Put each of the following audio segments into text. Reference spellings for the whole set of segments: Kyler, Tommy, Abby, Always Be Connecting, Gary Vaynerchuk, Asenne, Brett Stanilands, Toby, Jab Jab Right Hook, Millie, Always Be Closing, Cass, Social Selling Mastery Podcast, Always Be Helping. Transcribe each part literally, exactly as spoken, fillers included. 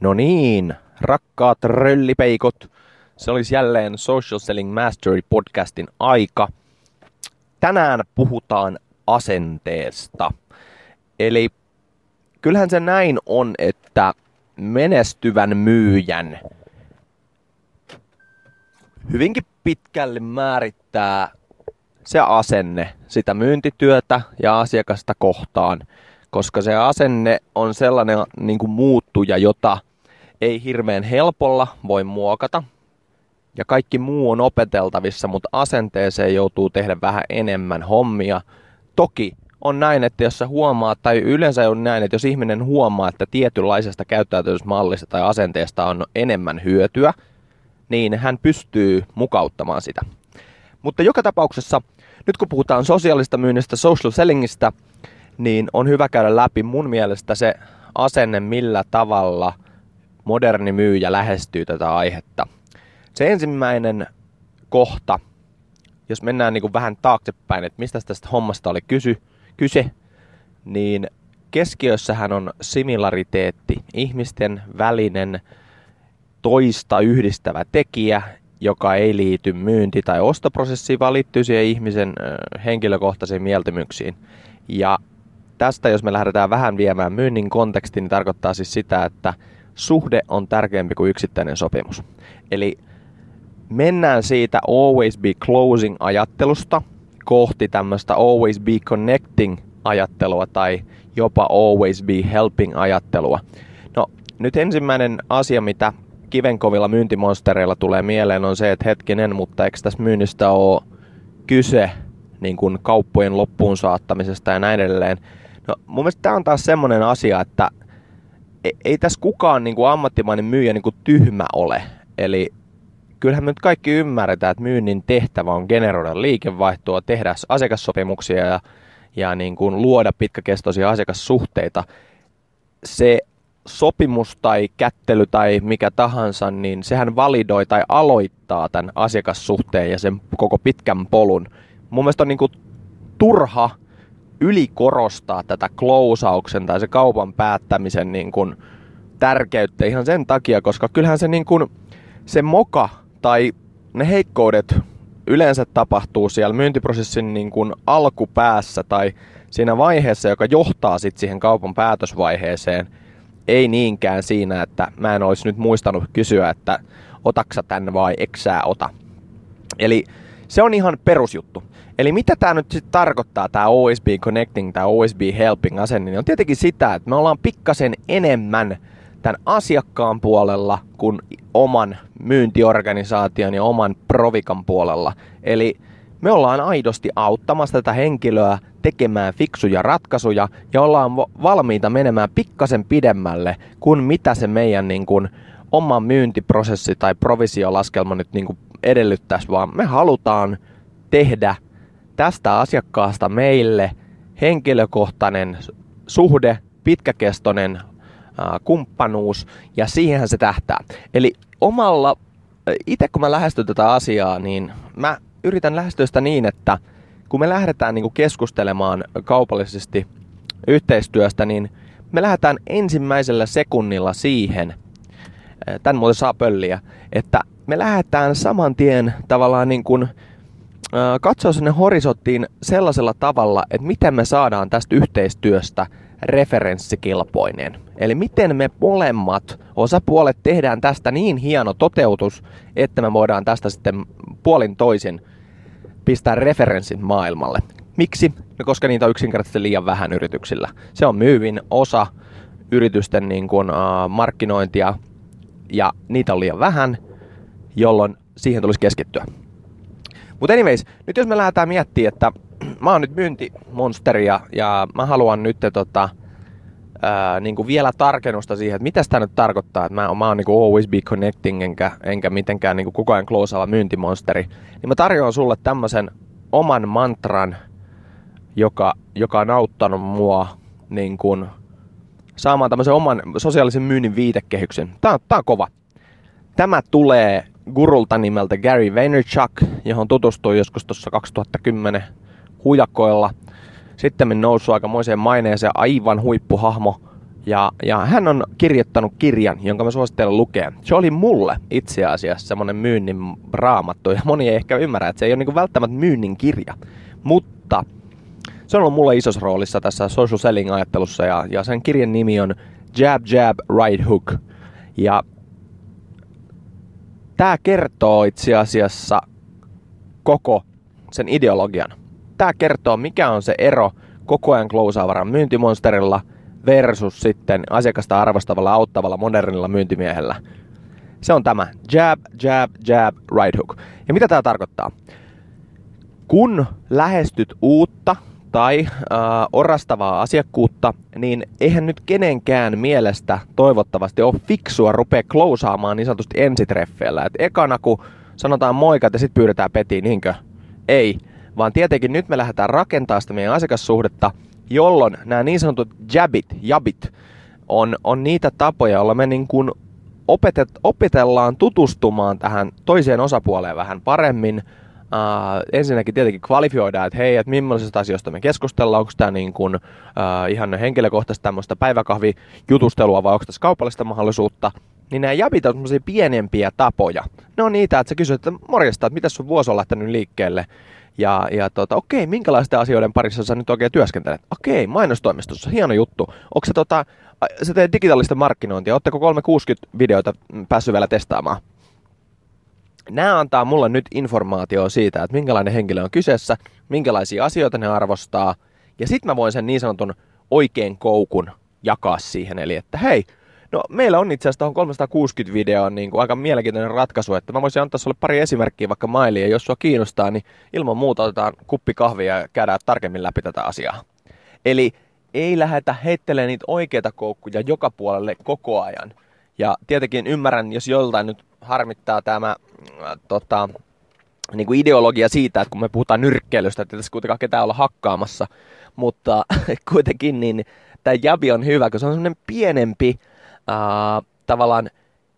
No niin, rakkaat röllipeikot, se olisi jälleen Social Selling Mastery Podcastin aika. Tänään puhutaan asenteesta. Eli kyllähän se näin on, että menestyvän myyjän hyvinkin pitkälle määrittää se asenne sitä myyntityötä ja asiakasta kohtaan, koska se asenne on sellainen niin kuin muuttuja, jota ei hirveän helpolla voi muokata ja kaikki muu on opeteltavissa, mutta asenteeseen joutuu tehdä vähän enemmän hommia. Toki on näin, että jos sä huomaat, tai yleensä on näin, että jos ihminen huomaa, että tietynlaisesta käyttäytymismallista tai asenteesta on enemmän hyötyä, niin hän pystyy mukauttamaan sitä. Mutta joka tapauksessa, nyt kun puhutaan sosiaalista myynnistä, social sellingistä, niin on hyvä käydä läpi mun mielestä se asenne, millä tavalla moderni myyjä lähestyy tätä aihetta. Se ensimmäinen kohta, jos mennään niin kuin vähän taaksepäin, että mistä tästä hommasta oli kysy, kyse, niin keskiössähän on similariteetti, ihmisten välinen toista yhdistävä tekijä, joka ei liity myynti- tai ostoprosessiin, vaan liittyy siihen ihmisen henkilökohtaisiin mieltymyksiin. Ja tästä, jos me lähdetään vähän viemään myynnin kontekstiin, niin tarkoittaa siis sitä, että suhde on tärkeämpi kuin yksittäinen sopimus. Eli mennään siitä Always Be Closing-ajattelusta kohti tämmöistä Always Be Connecting-ajattelua tai jopa Always Be Helping-ajattelua. No, nyt ensimmäinen asia, mitä kivenkovilla myyntimonstereilla tulee mieleen, on se, että hetkinen, mutta eikö tässä myynnistä ole kyse niin kuin kauppojen loppuun saattamisesta ja näin edelleen. No, mun mielestä tämä on taas semmoinen asia, että ei, ei tässä kukaan niin kuin ammattimainen myyjä niin kuin tyhmä ole. Eli kyllähän me nyt kaikki ymmärretään, että myynnin tehtävä on generoida liikevaihtoa, tehdä asiakassopimuksia ja, ja niin kuin luoda pitkäkestoisia asiakassuhteita. Se sopimus tai kättely tai mikä tahansa, niin sehän validoi tai aloittaa tämän asiakassuhteen ja sen koko pitkän polun. Mun mielestä on niin kuin turha ylikorostaa tätä klousauksen tai se kaupan päättämisen niin kuin tärkeyttä ihan sen takia, koska kyllähän se, niin kuin, se moka tai ne heikkoudet yleensä tapahtuu siellä myyntiprosessin niin kuin alkupäässä tai siinä vaiheessa, joka johtaa sit siihen kaupan päätösvaiheeseen. Ei niinkään siinä, että mä en olisi nyt muistanut kysyä, että otaksa tän vai eksää ota. Eli se on ihan perusjuttu. Eli mitä tää nyt sitten tarkoittaa, tää Always Be Connecting, tää Always Be Helping asenne, niin on tietenkin sitä, että me ollaan pikkasen enemmän tän asiakkaan puolella kuin oman myyntiorganisaation ja oman provikan puolella. Eli me ollaan aidosti auttamassa tätä henkilöä tekemään fiksuja ratkaisuja ja ollaan valmiita menemään pikkasen pidemmälle kuin mitä se meidän niin kuin oma myyntiprosessi tai provisiolaskelma nyt niin kuin edellyttäisi, vaan me halutaan tehdä tästä asiakkaasta meille henkilökohtainen suhde, pitkäkestoinen äh, kumppanuus ja siihenhän se tähtää. Eli omalla, itse kun mä lähestyn tätä asiaa, niin mä yritän lähestyä sitä niin, että kun me lähdetään niin kuin keskustelemaan kaupallisesti yhteistyöstä, niin me lähdetään ensimmäisellä sekunnilla siihen, tän muuten saa pölliä, että me lähdetään saman tien tavallaan niin kuin katsoa sinne horisonttiin sellaisella tavalla, että miten me saadaan tästä yhteistyöstä referenssikilpoinen. Eli miten me molemmat osapuolet tehdään tästä niin hieno toteutus, että me voidaan tästä sitten puolin toisin pistää referenssin maailmalle. Miksi? No, koska niitä on yksinkertaisesti liian vähän yrityksillä. Se on myyvin osa yritysten niin kuin, uh, markkinointia ja niitä on liian vähän, jolloin siihen tulisi keskittyä. Mutta anyways, nyt jos me lähdetään miettimään, että mä oon nyt myyntimonsteri ja, ja mä haluan nyt tota, ää, niinku vielä tarkennusta siihen, että mitä sitä nyt tarkoittaa, että mä, mä oon niinku always be connecting enkä, enkä mitenkään niinku koko ajan closeava myyntimonsteri, niin mä tarjoan sulle tämmöisen oman mantran, joka, joka on auttanut mua niinku saamaan tämmöisen oman sosiaalisen myynnin viitekehyksen. Tää on, tää on kova. Tämä tulee gurulta nimeltä Gary Vaynerchuk, johon tutustuin joskus tuossa kaksituhattakymmenen huijakoilla. Sitten me noussut aikamoiseen maineeseen, aivan huippuhahmo Ja, ja hän on kirjoittanut kirjan, jonka mä suosittelen lukea. Se oli mulle itse asiassa semmoinen myynnin raamattu, ja moni ei ehkä ymmärrä, että se ei ole niin kuin välttämättä myynnin kirja. Mutta se on ollut mulle isossa roolissa tässä social selling -ajattelussa, ja, ja sen kirjan nimi on Jab Jab Right Hook. Ja tää kertoo itse asiassa koko sen ideologian. Tää kertoo, mikä on se ero koko ajan klousaavan myyntimonsterilla versus sitten asiakasta arvostavalla, auttavalla, modernilla myyntimiehellä. Se on tämä jab, jab, jab, right hook. Ja mitä tämä tarkoittaa? Kun lähestyt uutta tai äh, orastavaa asiakkuutta, niin eihän nyt kenenkään mielestä toivottavasti ole fiksua rupea klousaamaan niin sanotusti ensitreffeillä. Et ekana kun sanotaan moikat ja sitten pyydetään petiin, niinkö? Ei. Vaan tietenkin nyt me lähdetään rakentamaan sitä meidän asiakassuhdetta, jolloin nämä niin sanotut jabit, jabit, on, on niitä tapoja, joilla me niin kuin opetet, opetellaan tutustumaan tähän toiseen osapuoleen vähän paremmin. Uh, ensinnäkin tietenkin kvalifioidaan, että hei, että millaisista asioista me keskustellaan, onko tämä niin kuin, uh, ihan henkilökohtaista tämmöistä päiväkahvijutustelua vai onko tässä kaupallista mahdollisuutta. Niin nämä jabit on semmoisia pienempiä tapoja. Ne on niitä, että sä kysyt, että morjesta, että mitä sun vuosi on lähtenyt liikkeelle. Ja, ja tota, okei, minkälaisten asioiden parissa sä nyt oikein työskentelet? Okei, mainostoimistossa, hieno juttu. Onko sä, tota, sä teet digitaalista markkinointia, ootteko kolmesataakuusikymmentä videoita päässyt vielä testaamaan? Nämä antaa mulle nyt informaatiota siitä, että minkälainen henkilö on kyseessä, minkälaisia asioita ne arvostaa. Ja sit mä voin sen niin sanotun oikean koukun jakaa siihen, eli että hei, no meillä on itse asiassa tuohon kolmesataakuusikymmentä videoon niin kuin aika mielenkiintoinen ratkaisu, että mä voisin antaa sulle pari esimerkkiä vaikka mailia, ja jos sua kiinnostaa, niin ilman muuta otetaan kuppi kahvia ja käydään tarkemmin läpi tätä asiaa. Eli ei lähdetä heittelemään niitä oikeita koukkuja joka puolelle koko ajan. Ja tietenkin ymmärrän, jos joltain nyt harmittaa tämä äh, tota, niin kuin ideologia siitä, että kun me puhutaan nyrkkeilystä, että tässä kuitenkaan ketään olla hakkaamassa, mutta kuitenkin niin tämä jabi on hyvä, koska se on semmoinen pienempi, Uh, tavallaan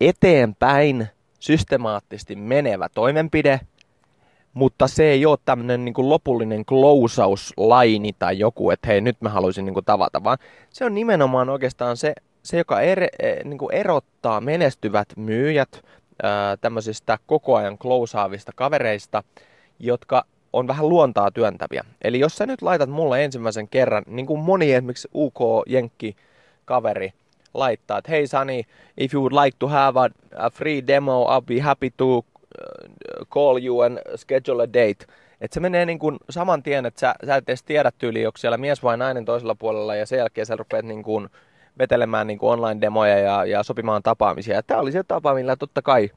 eteenpäin systemaattisesti menevä toimenpide, mutta se ei ole tämmöinen niin kuin lopullinen klousauslaini tai joku, että hei, nyt mä haluaisin niin kuin tavata, vaan se on nimenomaan oikeastaan se, se joka er, niin kuin erottaa menestyvät myyjät uh, tämmöisistä koko ajan klousaavista kavereista, jotka on vähän luontaa työntäviä. Eli jos sä nyt laitat mulle ensimmäisen kerran, niin kuin moni esimerkiksi U K-jenkki-kaveri, laittaa, että hei Sani, if you would like to have a, a free demo, I'll be happy to uh, call you and schedule a date. Että se menee niin kuin saman tien, että sä, sä et edes tiedä tyyliin, onko siellä mies vai nainen toisella puolella, ja sen jälkeen sä rupeat niin kuin vetelemään niin kuin online-demoja ja, ja sopimaan tapaamisia. Ja tää oli se tapa, millä totta kai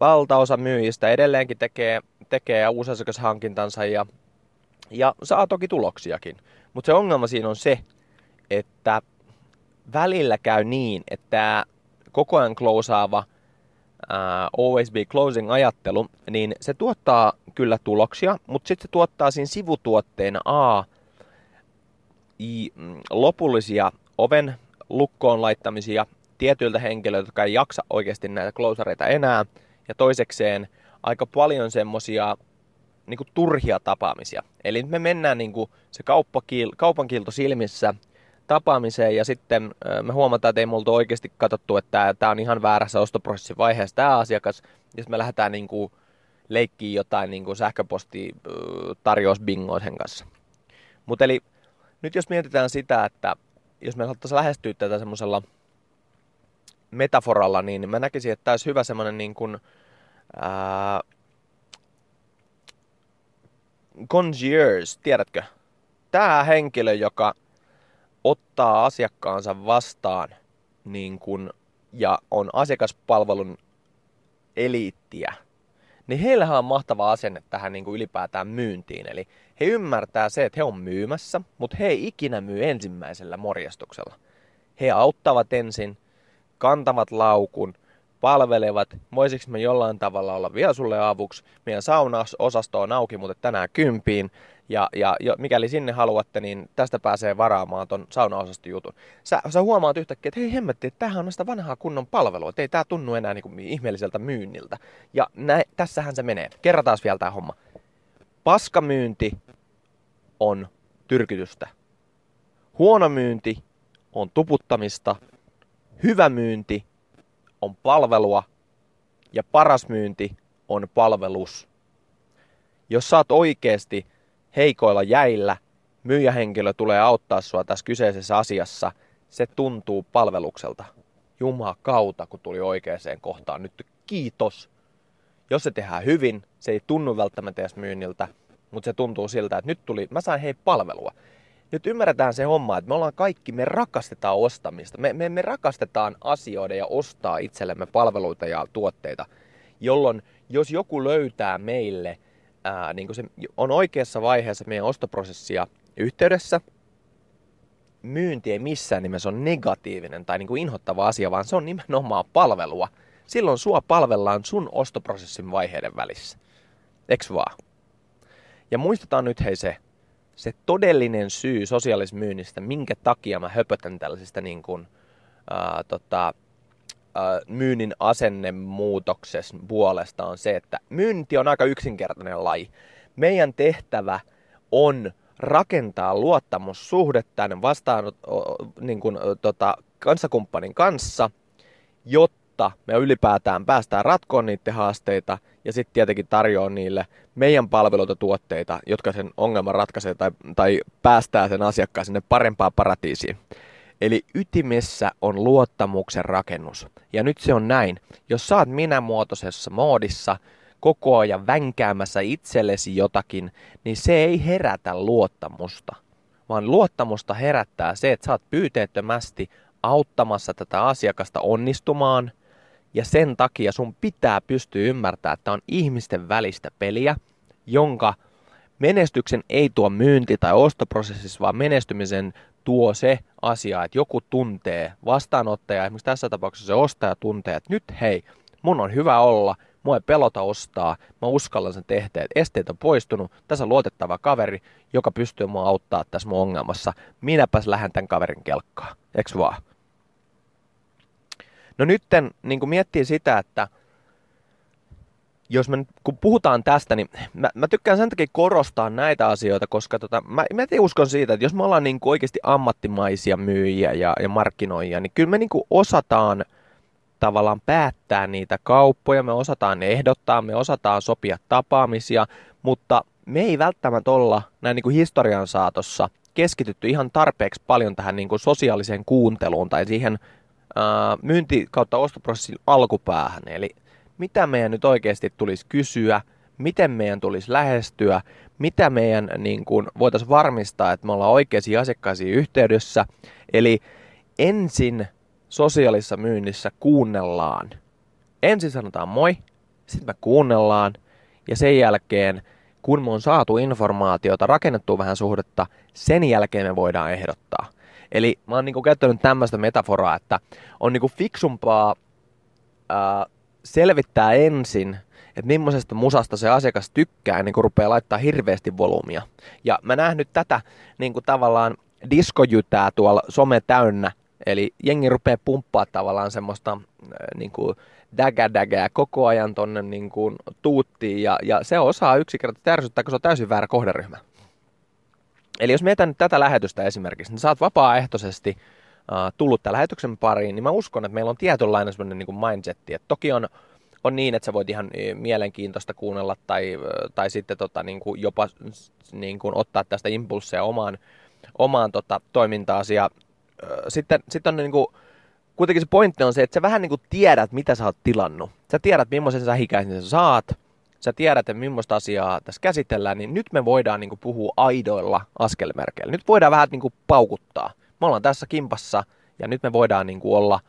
valtaosa myyjistä edelleenkin tekee, tekee uusi asiakashankintansa ja, ja saa toki tuloksiakin. Mutta se ongelma siinä on se, että välillä käy niin, että koko ajan klousaava uh, Always Be Closing -ajattelu, niin se tuottaa kyllä tuloksia, mutta sitten se tuottaa siinä sivutuotteena A, i, lopullisia oven lukkoon laittamisia tietyiltä henkilöiltä, jotka ei jaksa oikeasti näitä closereita enää, ja toisekseen aika paljon semmoisia niinku, turhia tapaamisia. Eli nyt me mennään niinku, se kauppakil, kaupan kiilto silmissä tapaamiseen, ja sitten me huomataan, että ei multa oikeasti katsottu, että tämä on ihan väärässä ostoprosessin vaiheessa tämä asiakas, ja me lähdetään niin kuin leikkiin jotain niin kuin sähköpostitarjousbingoa sen kanssa. Mutta eli nyt jos mietitään sitä, että jos me haluttaisiin lähestyä tätä semmoisella metaforalla, niin mä näkisin, että tämä olisi hyvä semmoinen niin kuin ää, concierge, tiedätkö? Tämä henkilö, joka ottaa asiakkaansa vastaan niin kun, ja on asiakaspalvelun eliittiä, niin heillähän on mahtava asenne tähän niin kun ylipäätään myyntiin. Eli he ymmärtää se, että he on myymässä, mutta he ei ikinä myy ensimmäisellä morjastuksella. He auttavat ensin, kantavat laukun, palvelevat, voisiko me jollain tavalla olla vielä sulle avuksi, meidän sauna-osasto on auki, mutta tänään kympiin, ja, ja mikäli sinne haluatte, niin tästä pääsee varaamaan ton saunaosaston jutun. Sä, sä huomaat yhtäkkiä, että hei hemmetti, että tämähän on sitä vanhaa kunnon palvelua, että ei tää tunnu enää niinku ihmeelliseltä myynniltä. Ja nä, tässähän se menee. Kerrataan vielä tää homma. Paskamyynti on tyrkytystä. Huono myynti on tuputtamista, hyvä myynti on palvelua ja paras myynti on palvelus. Jos sä oot oikeasti heikoilla jäillä, myyjähenkilö tulee auttaa sua tässä kyseisessä asiassa, se tuntuu palvelukselta. Jumakauta, kun tuli oikeaan kohtaan. Nyt kiitos. Jos se tehdään hyvin, se ei tunnu välttämättä edes myynniltä, mutta se tuntuu siltä, että nyt tuli, mä sain hei palvelua. Nyt ymmärretään se homma, että me ollaan kaikki, me rakastetaan ostamista. Me, me, me rakastetaan asioida ja ostaa itsellemme palveluita ja tuotteita, jolloin jos joku löytää meille, ää, niin kun se on oikeassa vaiheessa meidän ostoprosessia yhteydessä, myynti ei missään nimessä ole negatiivinen tai niin kuin inhottava asia, vaan se on nimenomaan palvelua. Silloin sua palvellaan sun ostoprosessin vaiheiden välissä. Eks vaan? Ja muistetaan nyt hei se, se todellinen syy sosiaalismyynnistä, minkä takia mä höpötän tällaisista niin kuin, ää, tota, ää, myynnin asennemuutoksen puolesta on se, että myynti on aika yksinkertainen laji. Meidän tehtävä on rakentaa luottamussuhde tämän vastaan, niin kuin, tota, kanssakumppanin kanssa, jotta me ylipäätään päästään ratkoon niiden haasteita ja sitten tietenkin tarjoaa niille meidän palveluita tuotteita, jotka sen ongelman ratkaisee tai, tai päästää sen asiakkaan sinne parempaan paratiisiin. Eli ytimessä on luottamuksen rakennus. Ja nyt se on näin. Jos sä oot minä-muotoisessa moodissa, koko ajan vänkäämässä itsellesi jotakin, niin se ei herätä luottamusta. Vaan luottamusta herättää se, että sä oot pyyteettömästi auttamassa tätä asiakasta onnistumaan. Ja sen takia sun pitää pystyä ymmärtämään, että on ihmisten välistä peliä, jonka menestyksen ei tuo myynti- tai ostoprosessissa, vaan menestymisen tuo se asia, että joku tuntee vastaanottaja. Esimerkiksi tässä tapauksessa se ostaja tuntee, että nyt hei, mun on hyvä olla. Mua ei pelota ostaa, mä uskallan sen tehdä, esteet on poistunut, tässä on luotettava kaveri, joka pystyy mua auttaa tässä mun ongelmassa. Minäpäs lähden tämän kaverin kelkkaan, eks vaan? No nytten, niin kun miettii sitä, että jos me nyt, kun puhutaan tästä, niin mä, mä tykkään sen takia korostaa näitä asioita, koska tota, mä, mä uskon siitä, että jos me ollaan niin oikeasti ammattimaisia myyjiä ja, ja markkinoijia, niin kyllä me niin osataan tavallaan päättää niitä kauppoja, me osataan ehdottaa, me osataan sopia tapaamisia, mutta me ei välttämättä olla näin niin kuin historian saatossa keskitytty ihan tarpeeksi paljon tähän niin kuin sosiaaliseen kuunteluun tai siihen ää, myynti- kautta ostoprosessin alkupäähän. Eli mitä meidän nyt oikeasti tulisi kysyä, miten meidän tulisi lähestyä, mitä meidän niin kuin voitaisiin varmistaa, että me ollaan oikeisiin asiakkaisiin yhteydessä. Eli ensin sosiaalisessa myynnissä kuunnellaan. Ensin sanotaan moi, sitten me kuunnellaan ja sen jälkeen, kun me on saatu informaatiota, rakennettua vähän suhdetta, sen jälkeen me voidaan ehdottaa. Eli mä oon niinku käyttänyt tämmöistä metaforaa, että on niinku fiksumpaa ää, selvittää ensin, että millaisesta musasta se asiakas tykkää, niin kun rupeaa laittaa hirveästi volyymia. Ja mä näen nyt tätä niinku tavallaan diskojytää tuolla some täynnä. Eli jengi rupeaa pumppaa tavallaan semmoista niin kuin dägä-dägää koko ajan tonne niin kuin tuuttiin ja, ja se osaa yksinkertaisesti ärsyttää, kun se on täysin väärä kohderyhmä. Eli jos mietitään nyt tätä lähetystä esimerkiksi, niin sä oot vapaaehtoisesti äh, tullut tämän lähetyksen pariin, niin mä uskon, että meillä on tietynlainen semmoinen niin kuin mindsetti. Et toki on, on niin, että sä voit ihan mielenkiintoista kuunnella tai, tai sitten tota, niin kuin jopa niin kuin ottaa tästä impulsseja omaan, omaan tota, toimintaasi ja Sitten, sitten on niin kuin, kuitenkin se pointti on se, että sä vähän niin kuin tiedät, mitä sä oot tilannut. Sä tiedät, millaisen sä hikäisen sä saat. Sä tiedät, että millaista asiaa tässä käsitellään. Niin nyt me voidaan niin kuin puhua aidoilla askelmerkeillä. Nyt voidaan vähän niin kuin paukuttaa. Me ollaan tässä kimpassa ja nyt me voidaan niin kuin olla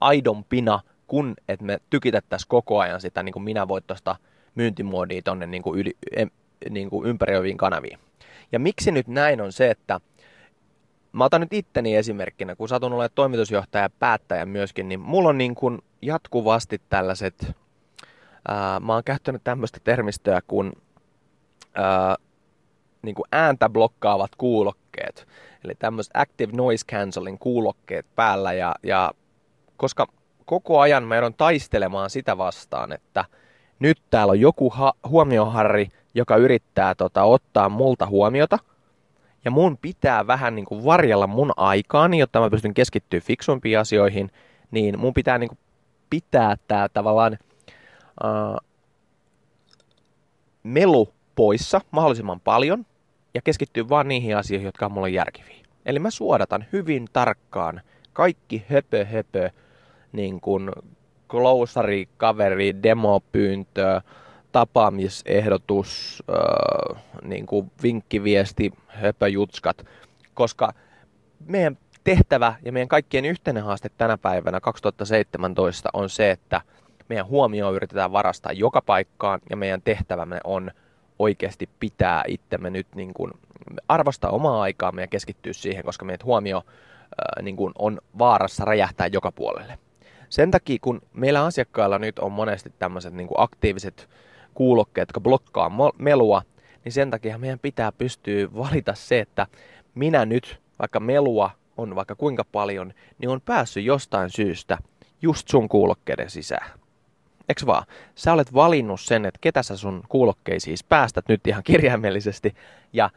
aidompina, kun et me tykitettäisiin koko ajan sitä niin kuin minä voittosta myyntimuodia tonne niin kuin yli, niin kuin ympäröiviin kanaviin. Ja miksi nyt näin on se, että mä otan nyt itteni esimerkkinä, kun satun olemaan toimitusjohtaja ja päättäjä myöskin, niin mulla on niin kuin jatkuvasti tällaiset, ää, mä oon käyttänyt tämmöistä termistöä kuin, ää, niin kuin ääntä blokkaavat kuulokkeet, eli tämmöiset active noise cancelling kuulokkeet päällä, ja, ja koska koko ajan mä joudun taistelemaan sitä vastaan, että nyt täällä on joku ha- huomioharri, joka yrittää tota, ottaa multa huomiota, ja mun pitää vähän niin kuin varjella mun aikaani, jotta mä pystyn keskittyä fiksumpiin asioihin, niin mun pitää niin kuin pitää tää tavallaan äh, melu poissa mahdollisimman paljon ja keskittyä vaan niihin asioihin, jotka on mulle järkiviä. Eli mä suodatan hyvin tarkkaan kaikki höpö höpö, niin kuin closari, kaveri, demopyyntö, tapaamisehdotus, äh, niin kuin vinkkiviesti, höpöjutskat, koska meidän tehtävä ja meidän kaikkien yhteinen haaste tänä päivänä kaksituhattaseitsemäntoista on se, että meidän huomio yritetään varastaa joka paikkaan ja meidän tehtävämme on oikeasti pitää itsemme nyt niin kuin arvostaa omaa aikaamme ja keskittyä siihen, koska meidän huomio ää, niin kuin on vaarassa räjähtää joka puolelle. Sen takia, kun meillä asiakkailla nyt on monesti tämmöiset niin kuin aktiiviset kuulokkeet, jotka blokkaa melua, niin sen takia meidän pitää pystyä valita se, että minä nyt, vaikka melua on vaikka kuinka paljon, niin on päässyt jostain syystä just sun kuulokkeiden sisään. Eks vaan? Sä olet valinnut sen, että ketä sä sun kuulokkeisiin päästät nyt ihan kirjaimellisesti ja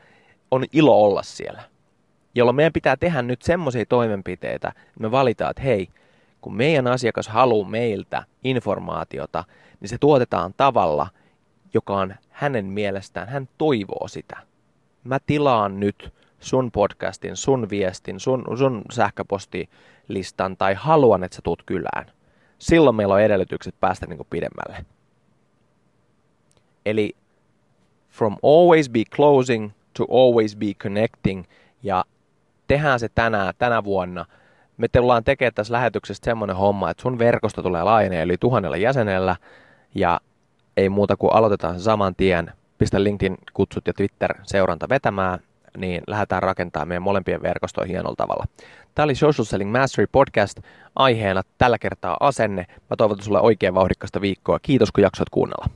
on ilo olla siellä. Jolloin meidän pitää tehdä nyt semmoisia toimenpiteitä, että me valitaan, että hei, kun meidän asiakas haluaa meiltä informaatiota, niin se tuotetaan tavalla, joka on hänen mielestään, hän toivoo sitä. Mä tilaan nyt sun podcastin, sun viestin, sun, sun sähköpostilistan tai haluan, että sä tuut kylään. Silloin meillä on edellytykset päästä niin kuin pidemmälle. Eli from always be closing to always be connecting. Ja tehdään se tänään, tänä vuonna. Me tullaan tekemään tässä lähetyksessä semmoinen homma, että sun verkosto tulee laajeneen yli tuhannella jäsenellä. Ja ei muuta kuin aloitetaan sen saman tien. Pistä LinkedIn-kutsut ja Twitter-seuranta vetämään. Niin lähdetään rakentamaan meidän molempien verkostoja hienolla tavalla. Tämä oli Social Selling Mastery Podcast, aiheena tällä kertaa asenne. Mä toivotan sulle oikein vauhdikkaista viikkoa. Kiitos kun jaksoit kuunnella.